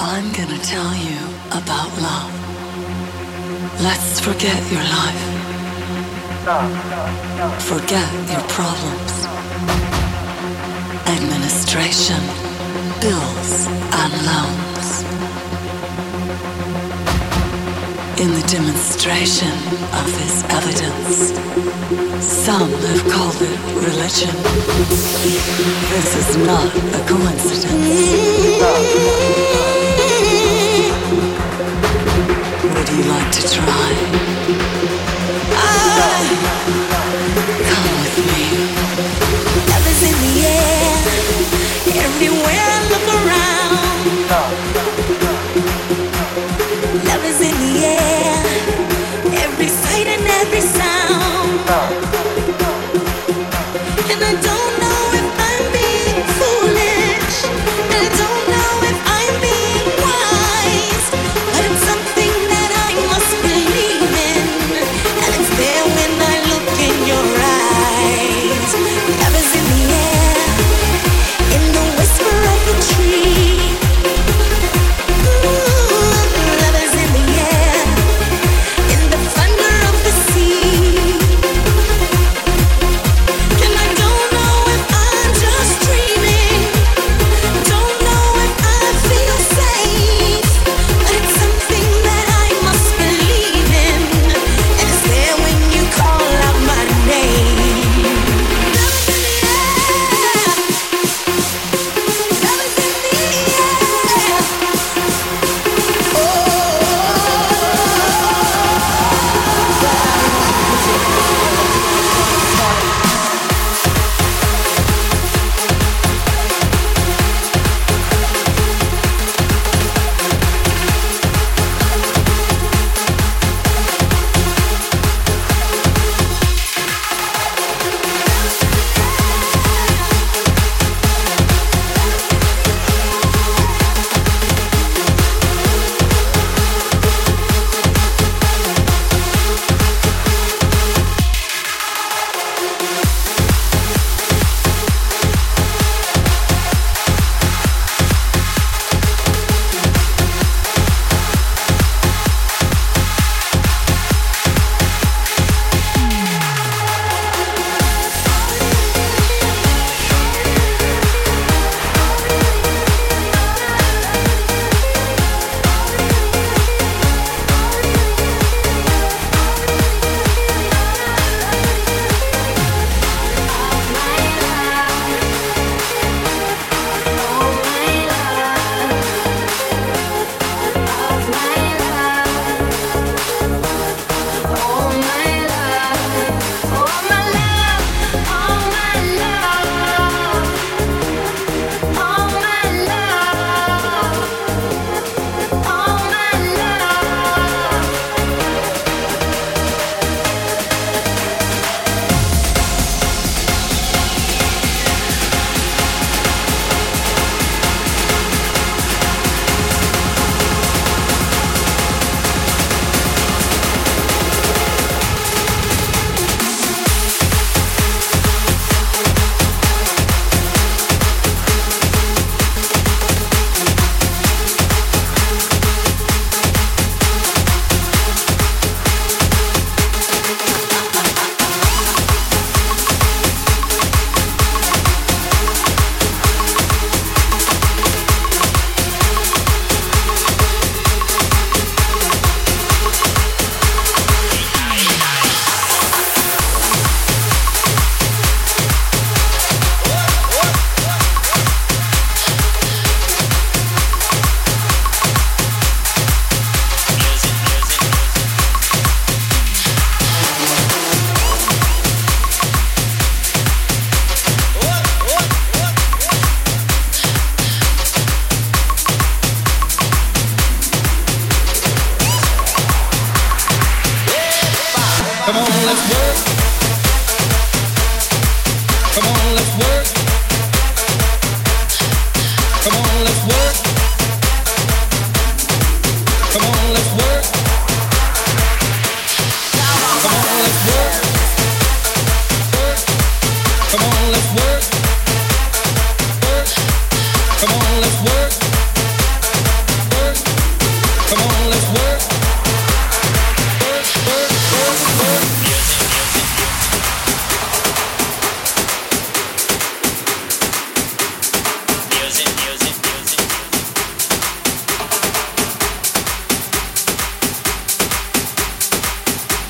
I'm gonna tell you about love. Let's forget your life. Forget your problems. Administration, bills, and loans. In the demonstration of this evidence, some have called it religion. This is not a coincidence. Would you like to try? Come with me. Love is in the air, everywhere I look around. Love is in the air, every sight and every sound. Come on, let's work.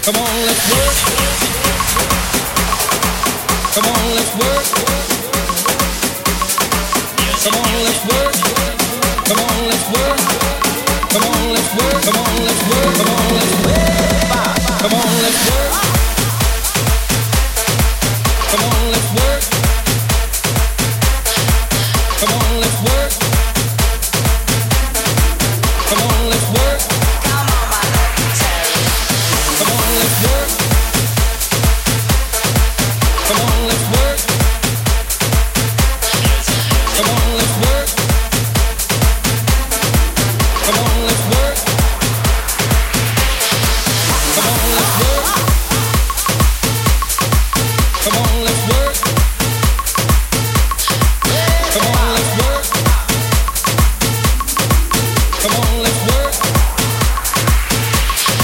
Come on, let's work. Come on, let's work. Come on, let's work. Come on, let's work. Come on, let's work. Come on, let's work. Come on, let's work. Come on, let's work. Come on, let's work. Come on, let's work. Come on, let's work. Come on, my lady. Come on, let's work. Come on, let's work. Come on, let's work. Come on, let's work. Come on, let's work. Come on, let's work. Come on, let's work. Come on, let's work. Come on, let's work. Come on, let's work. Come on, let's work. Come on, let's work.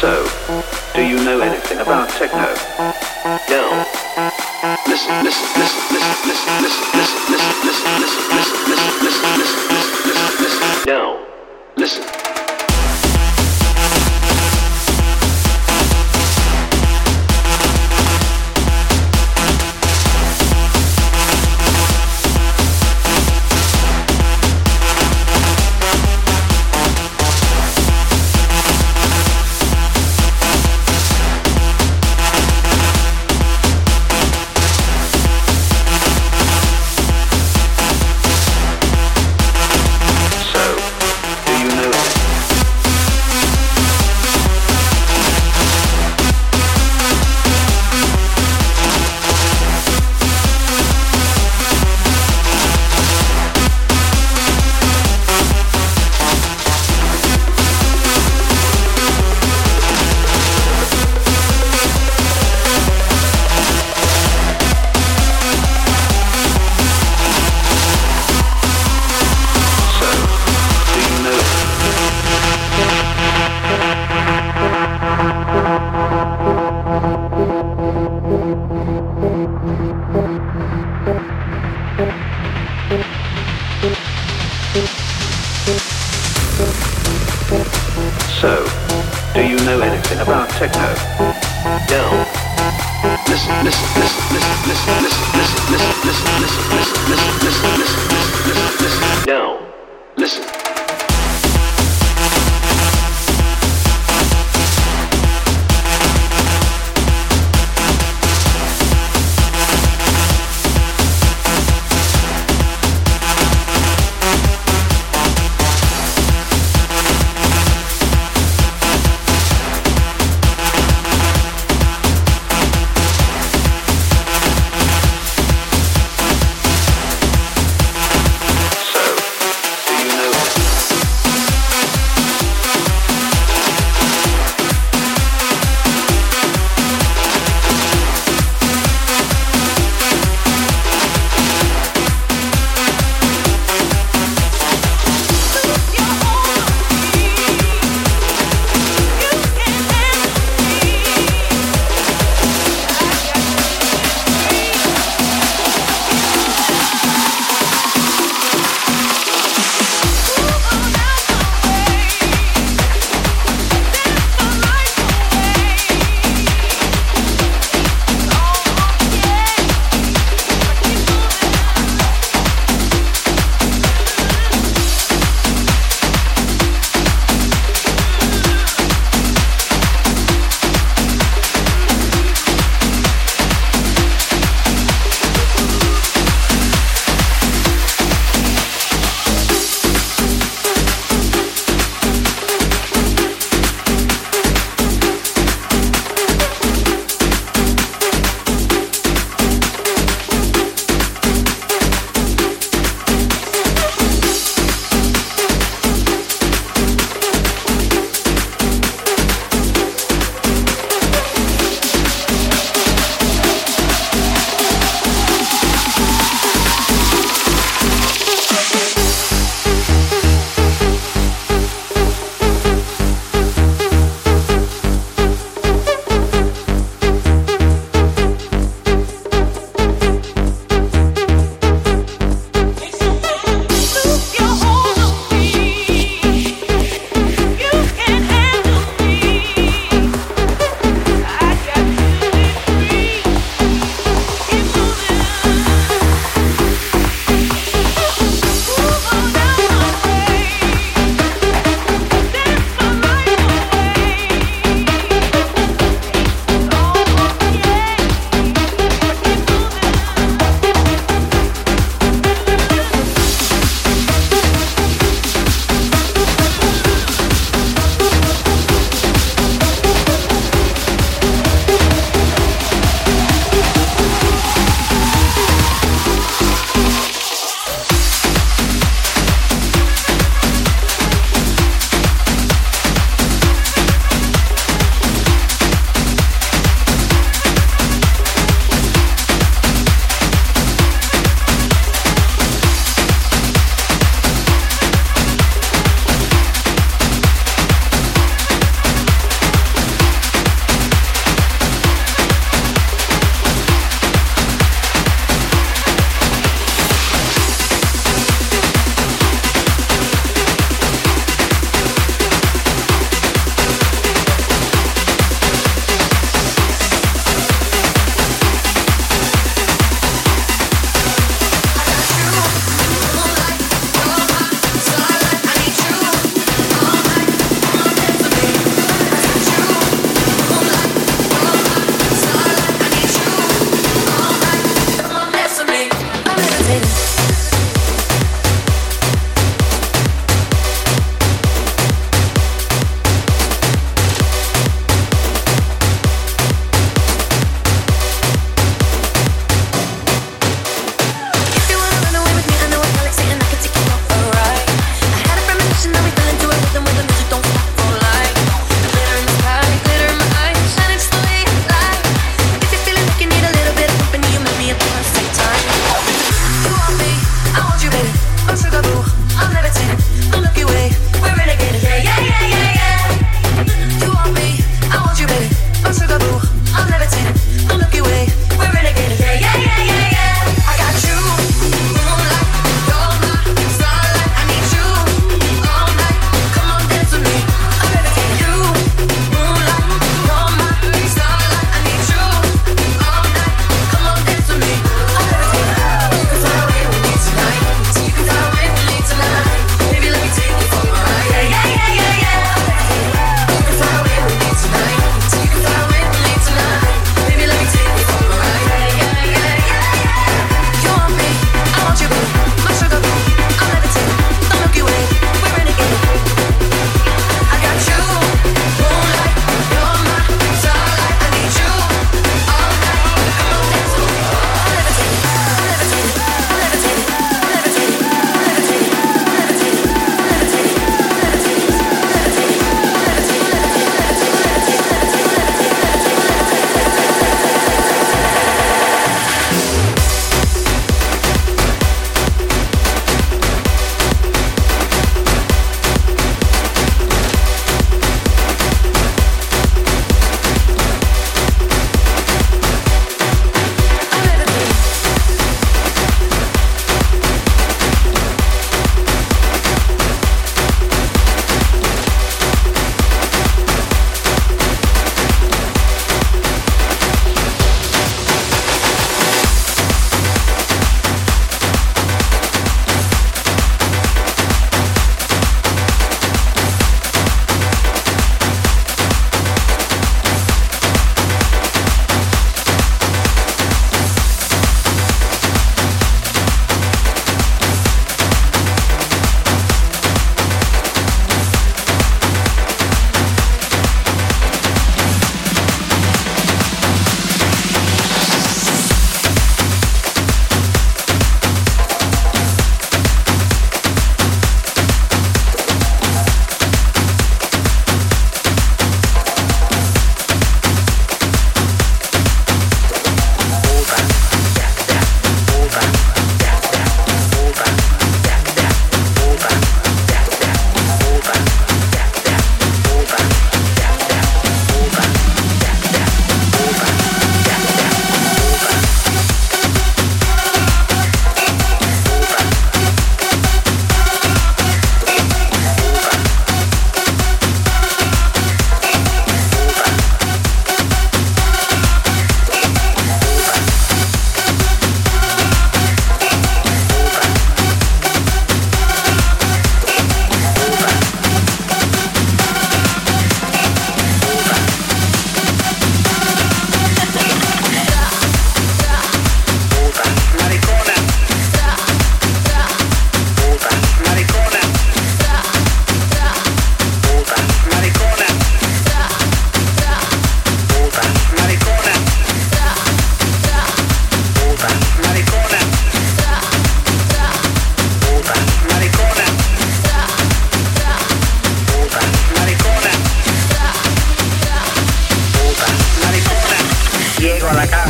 So, do you know anything about techno? No. Listen. No. Listen.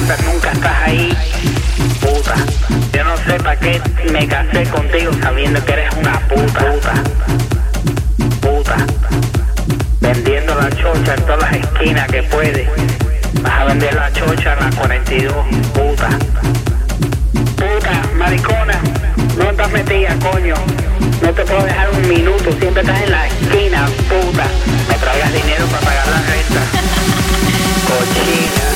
nunca, nunca estás ahí, puta. Yo no sé para qué me casé contigo sabiendo que eres una puta, puta. Vendiendo la chocha en todas las esquinas que puedes. Vas a vender la chocha en la 42, puta. Puta, maricona, no estás metida, coño. No te puedo dejar un minuto, siempre estás en la esquina, puta. Me traigas dinero para pagar la renta. Cochina.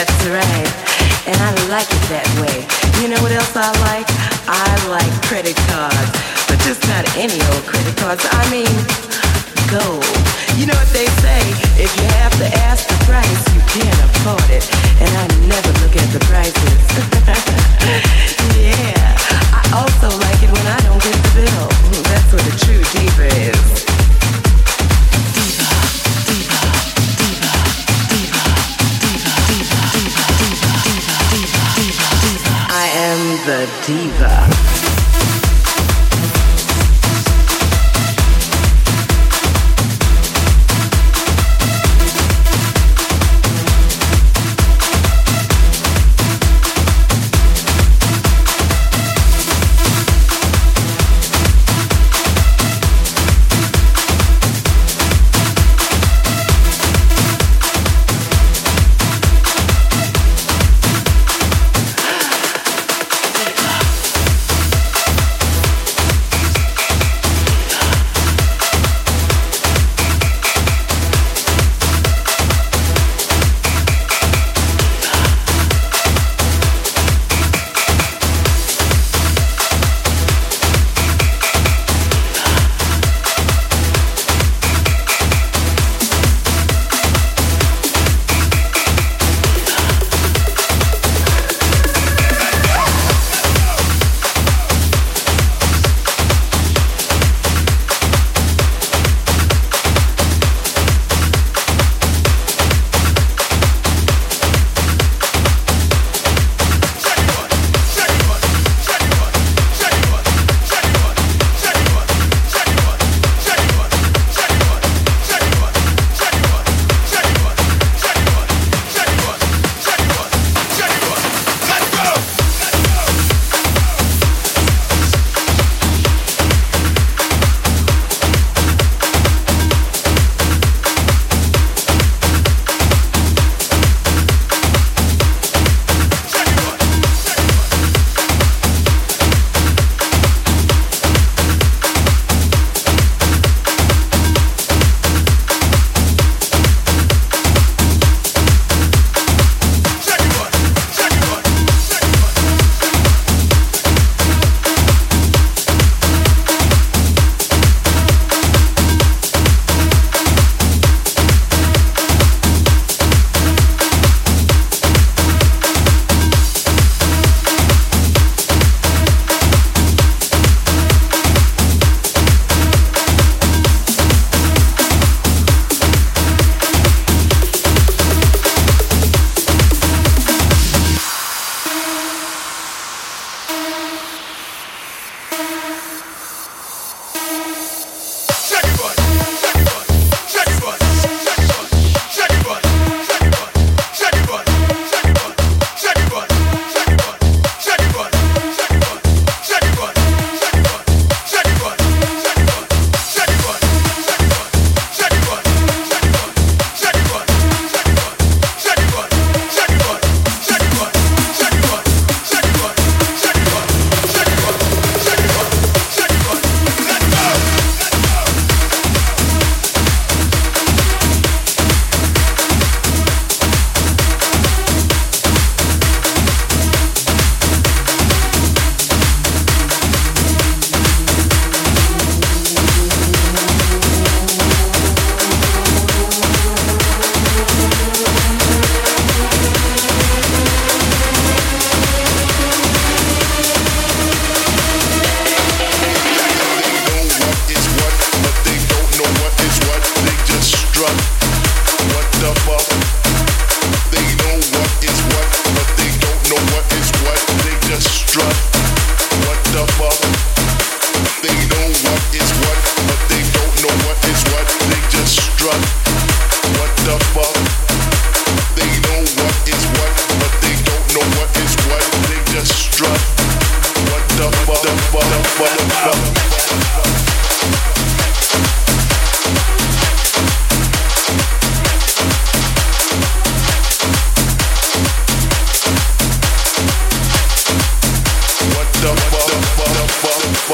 That's right. And I like it that way. You know what else I like? I like credit cards. But just not any old credit cards. I mean, gold. You know what they say? If you have to ask the price, you can't afford it. And I never look at the prices. Yeah. I also like it when I don't get the bill. That's where the true diva is. The diva. What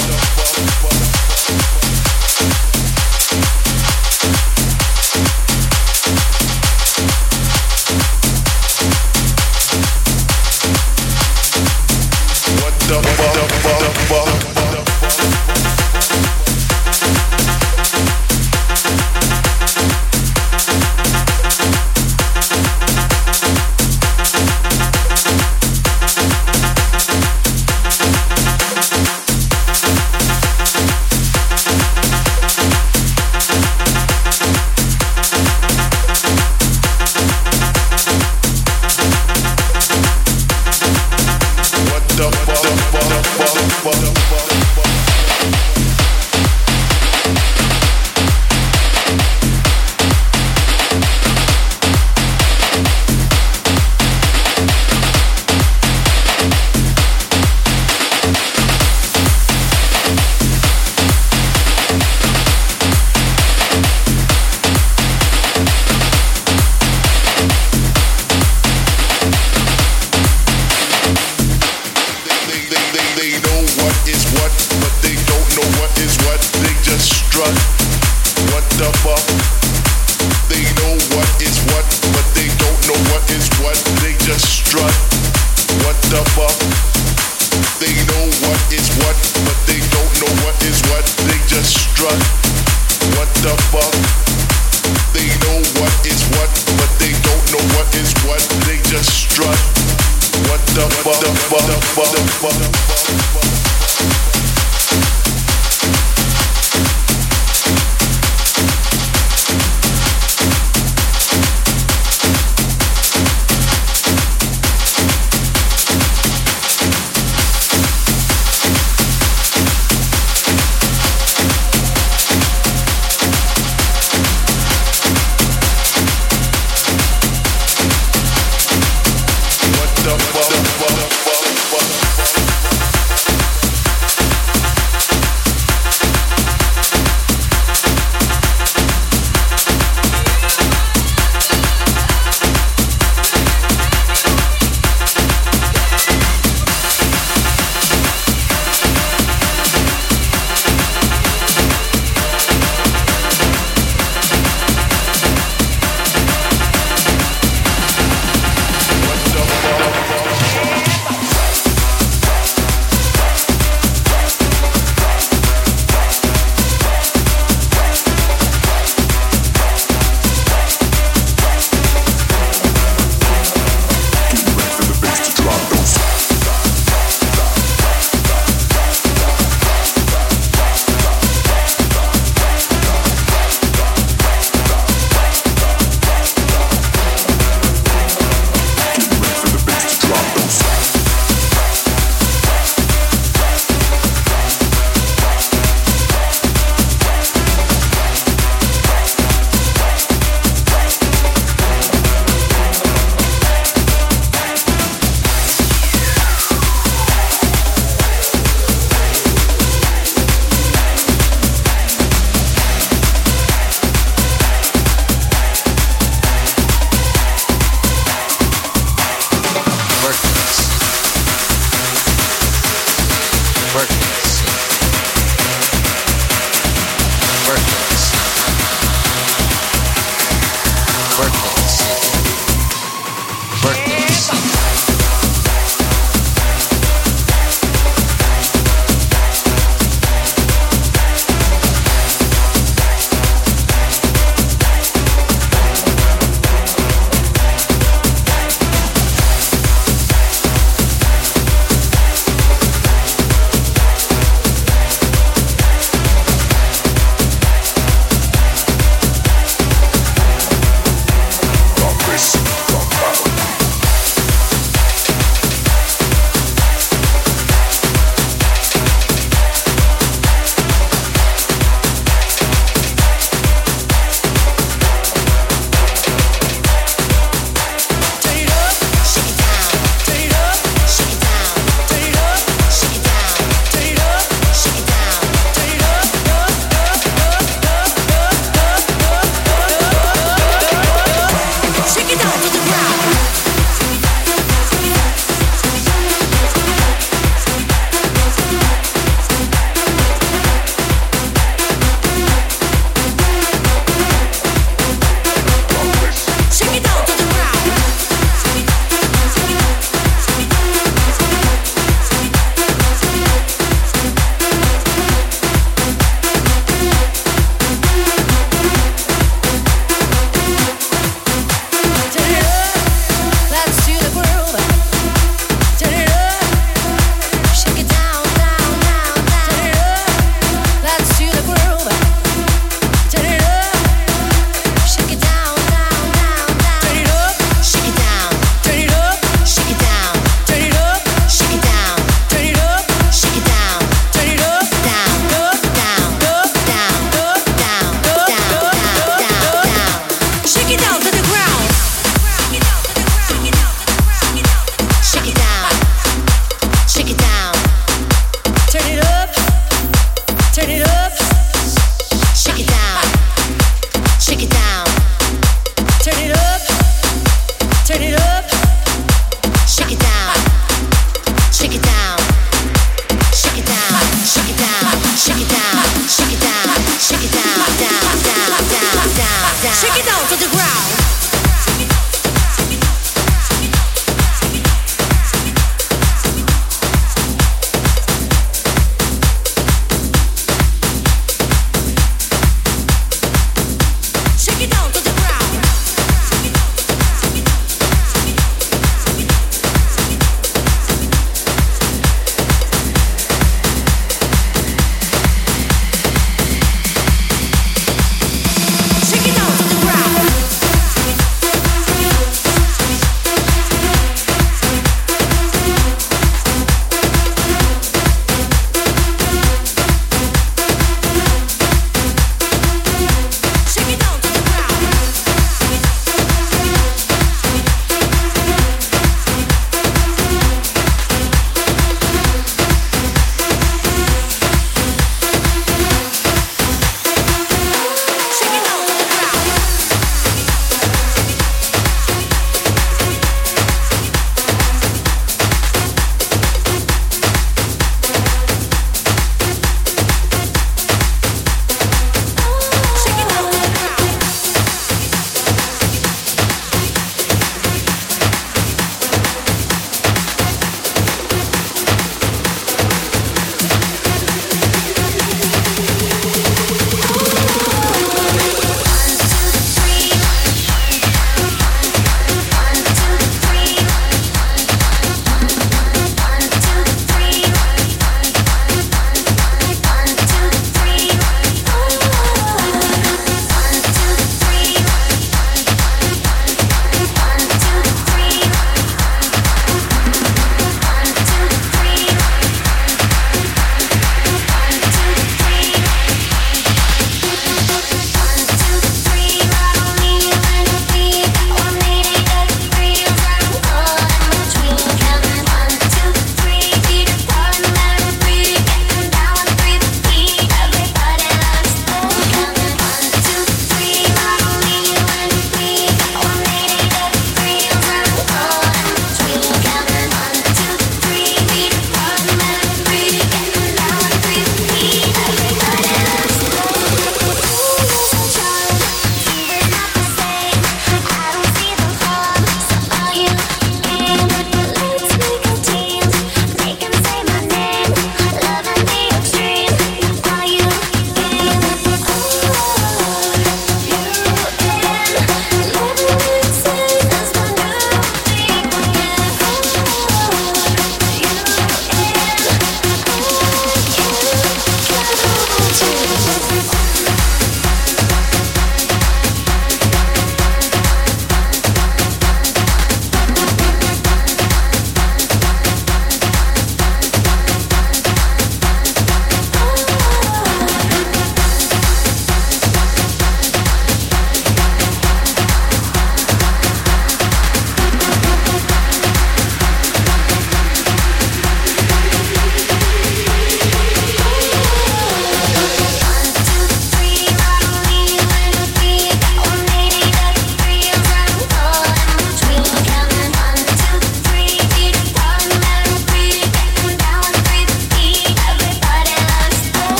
the fuck?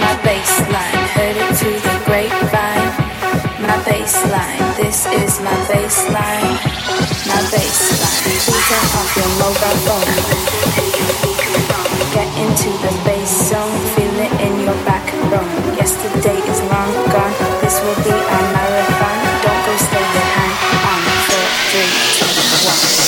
my baseline, heard it through the grapevine. My baseline, this is my baseline. My baseline, turn off your mobile phone. Get into the bass zone, feel it in your backbone. Yesterday is long gone, this will be our marathon. Don't go stay behind on 4, 3, 2, 1.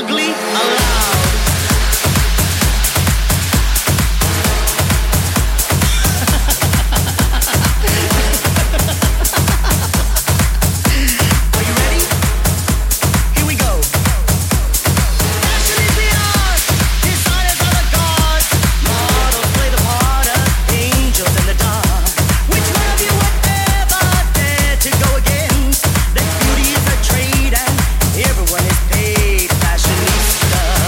ugly allowed. Everyone is paid fashionista.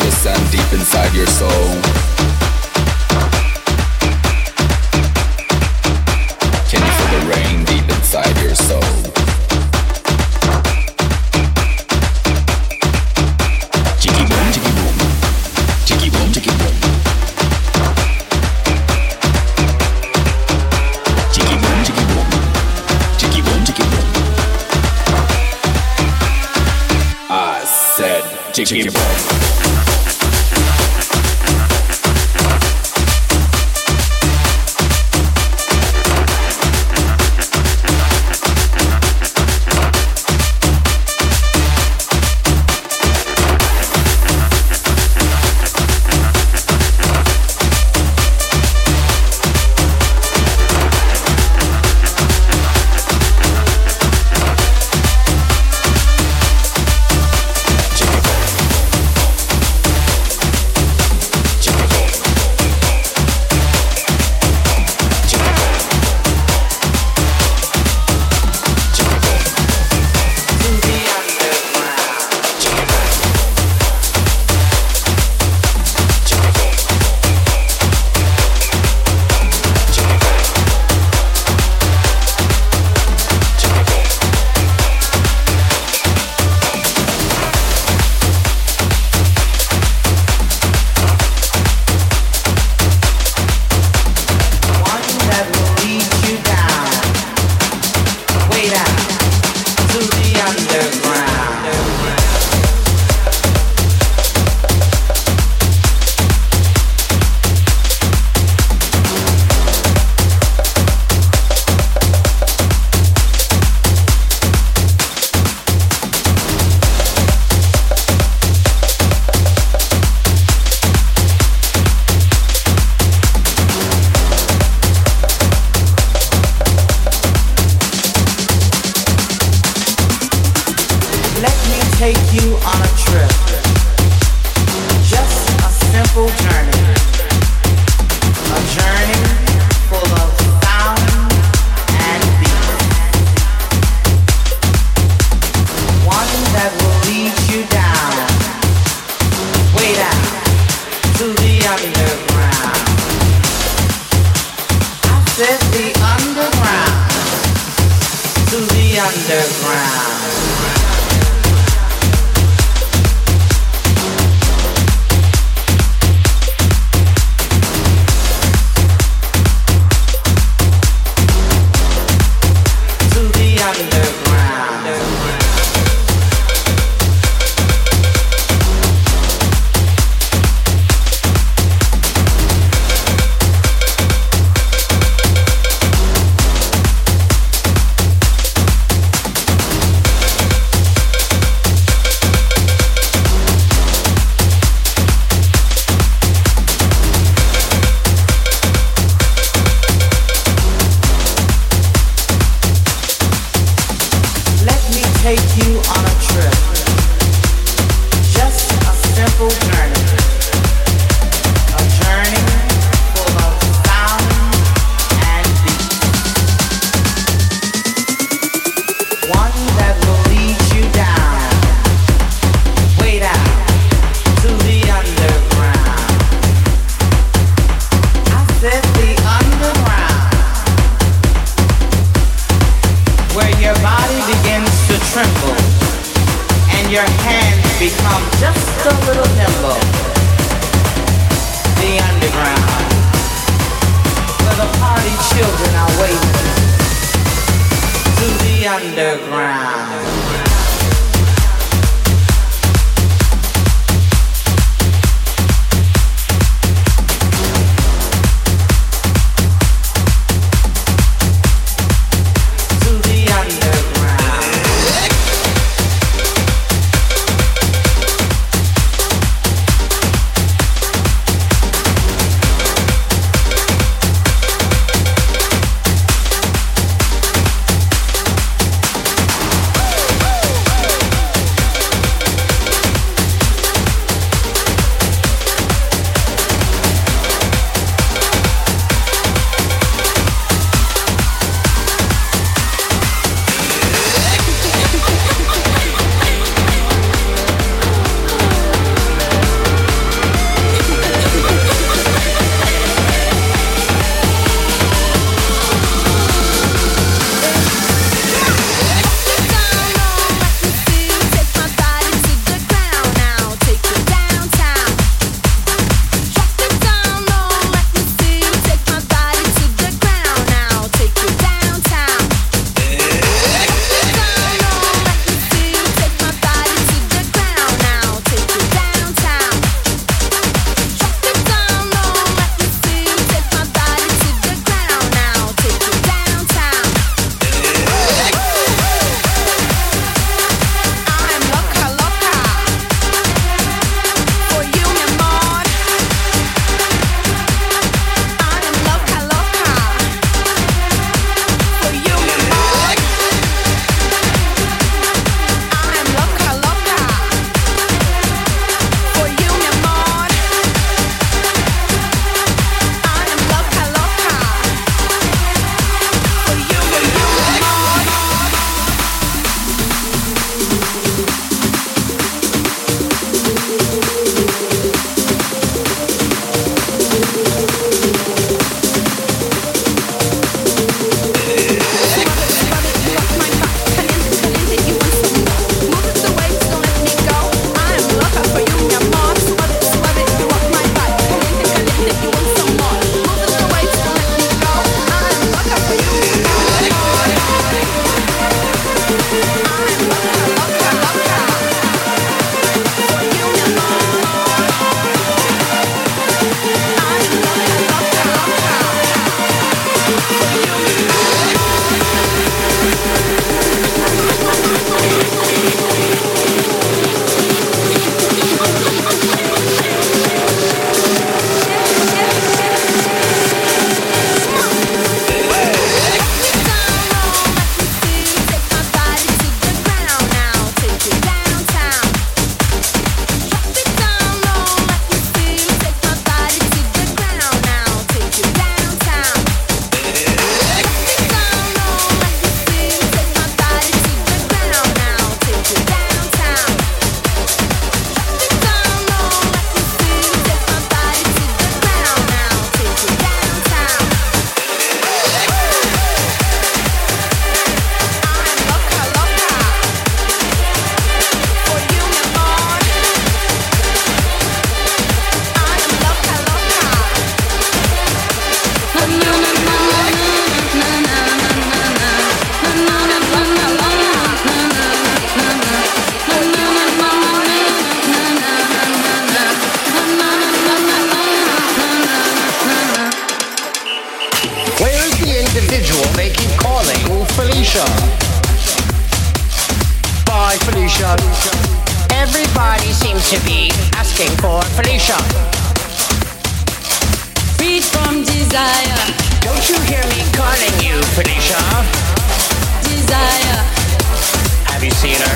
feel the sand deep inside your soul. Can you feel the rain deep inside your soul? Jiggy boom, jiggy boom. Jiggy boom, jiggy boom. Jiggy boom, jiggy boom. Jiggy boom, jiggy boom. I said jiggy boom. Felicia. Bye, Felicia. Everybody seems to be asking for Felicia. Freed from desire. Don't you hear me calling you, Felicia? Desire. Have you seen her?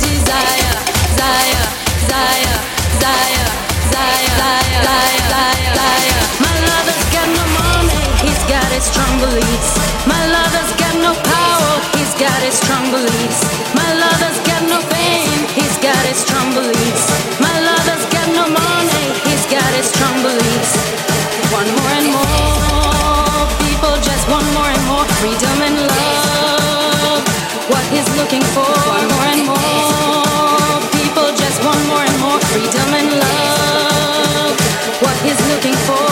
Desire, desire, desire, desire, desire, desire, desire. My lover's got no money, he's got his strong beliefs. My lover's got no power, he's got his strong beliefs. My lover's got no fame, he's got his strong beliefs. My lover's got no money, he's got his strong beliefs. One more and more, people just want more and more freedom and love. What he's looking for, one more and more, people just want more and more freedom and love. What he's looking for,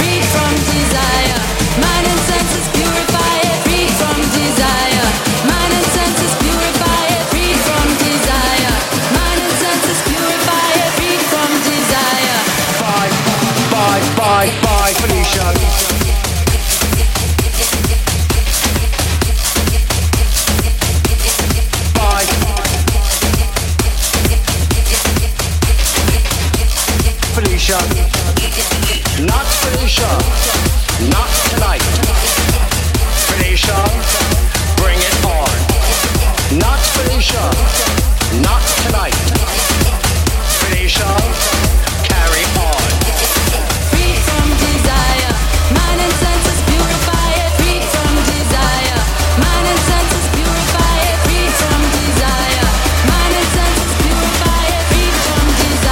freed from desire, mind and senses purify it. Freed from desire, mind and senses purify it. Freed from desire, mind and senses purify it. Freed from desire. Bye, bye, bye, bye, Felicia. Not Felicia, not tonight. Felicia, bring it on. Not Felicia, not tonight. Felicia, carry on. Free from desire, mind and senses purify it. Free from desire, mind and senses purify it. Free from desire, mind and senses purify it. Free from desire.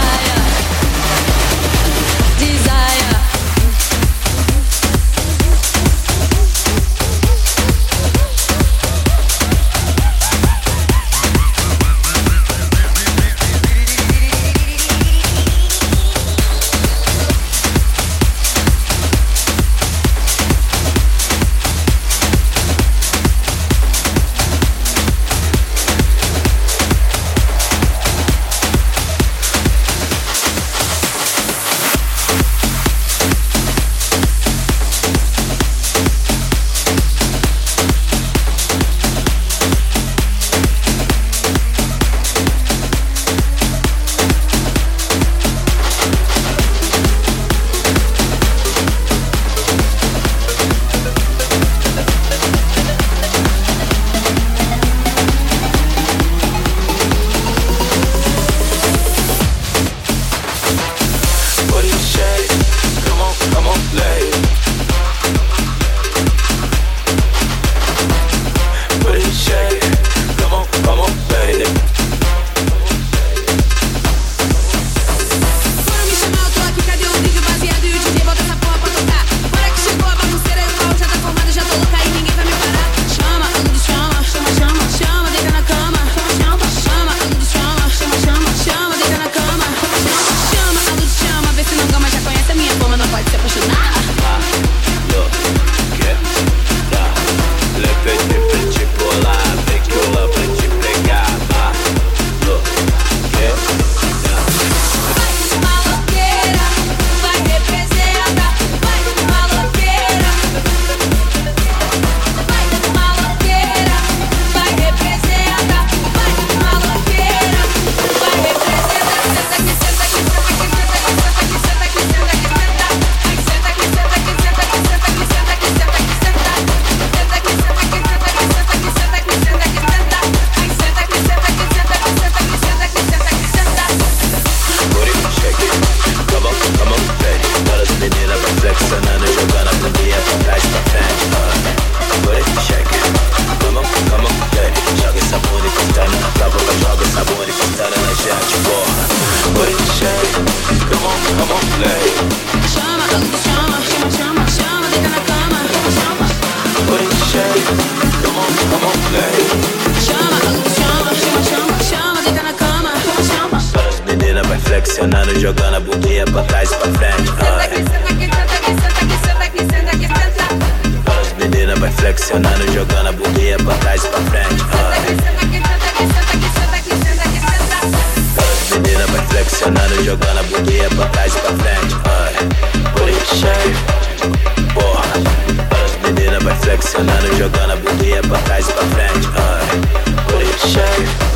Para as meninas never flex. I know that you're gonna be de-appetized by French. Put it shake.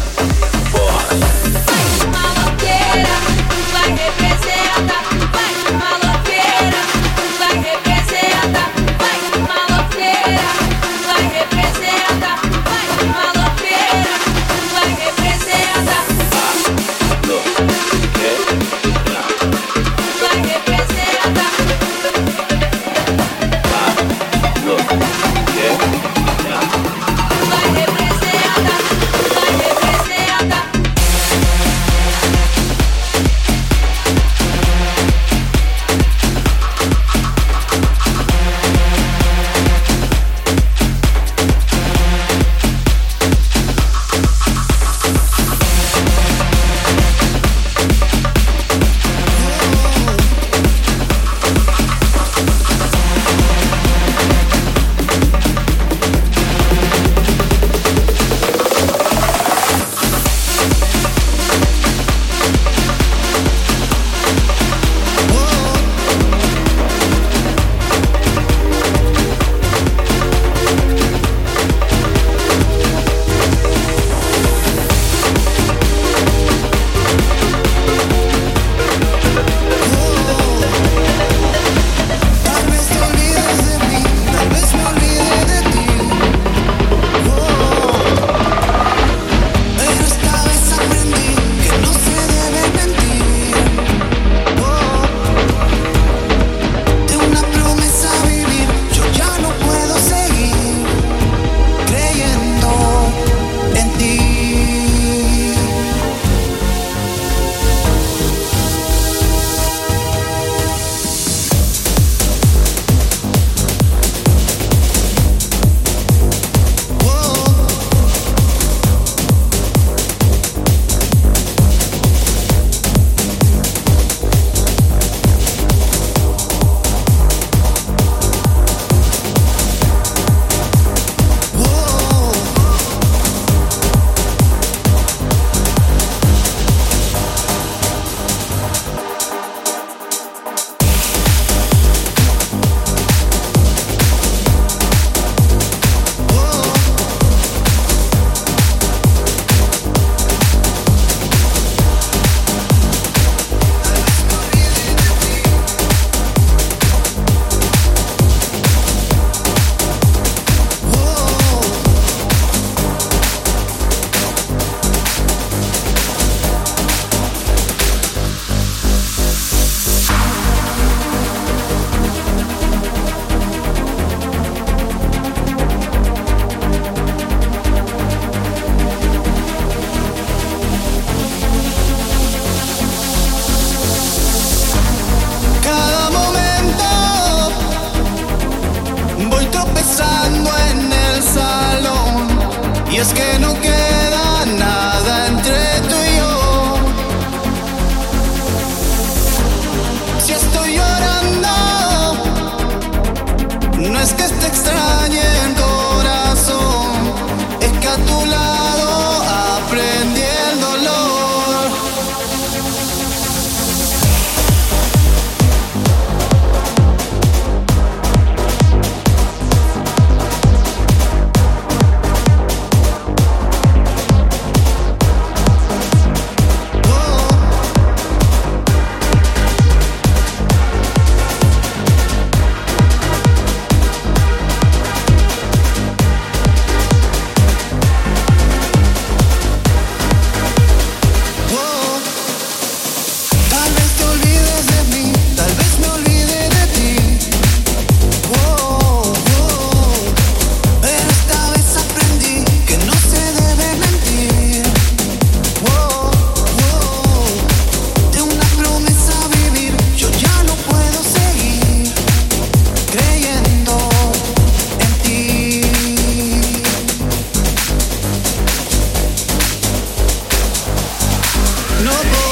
No.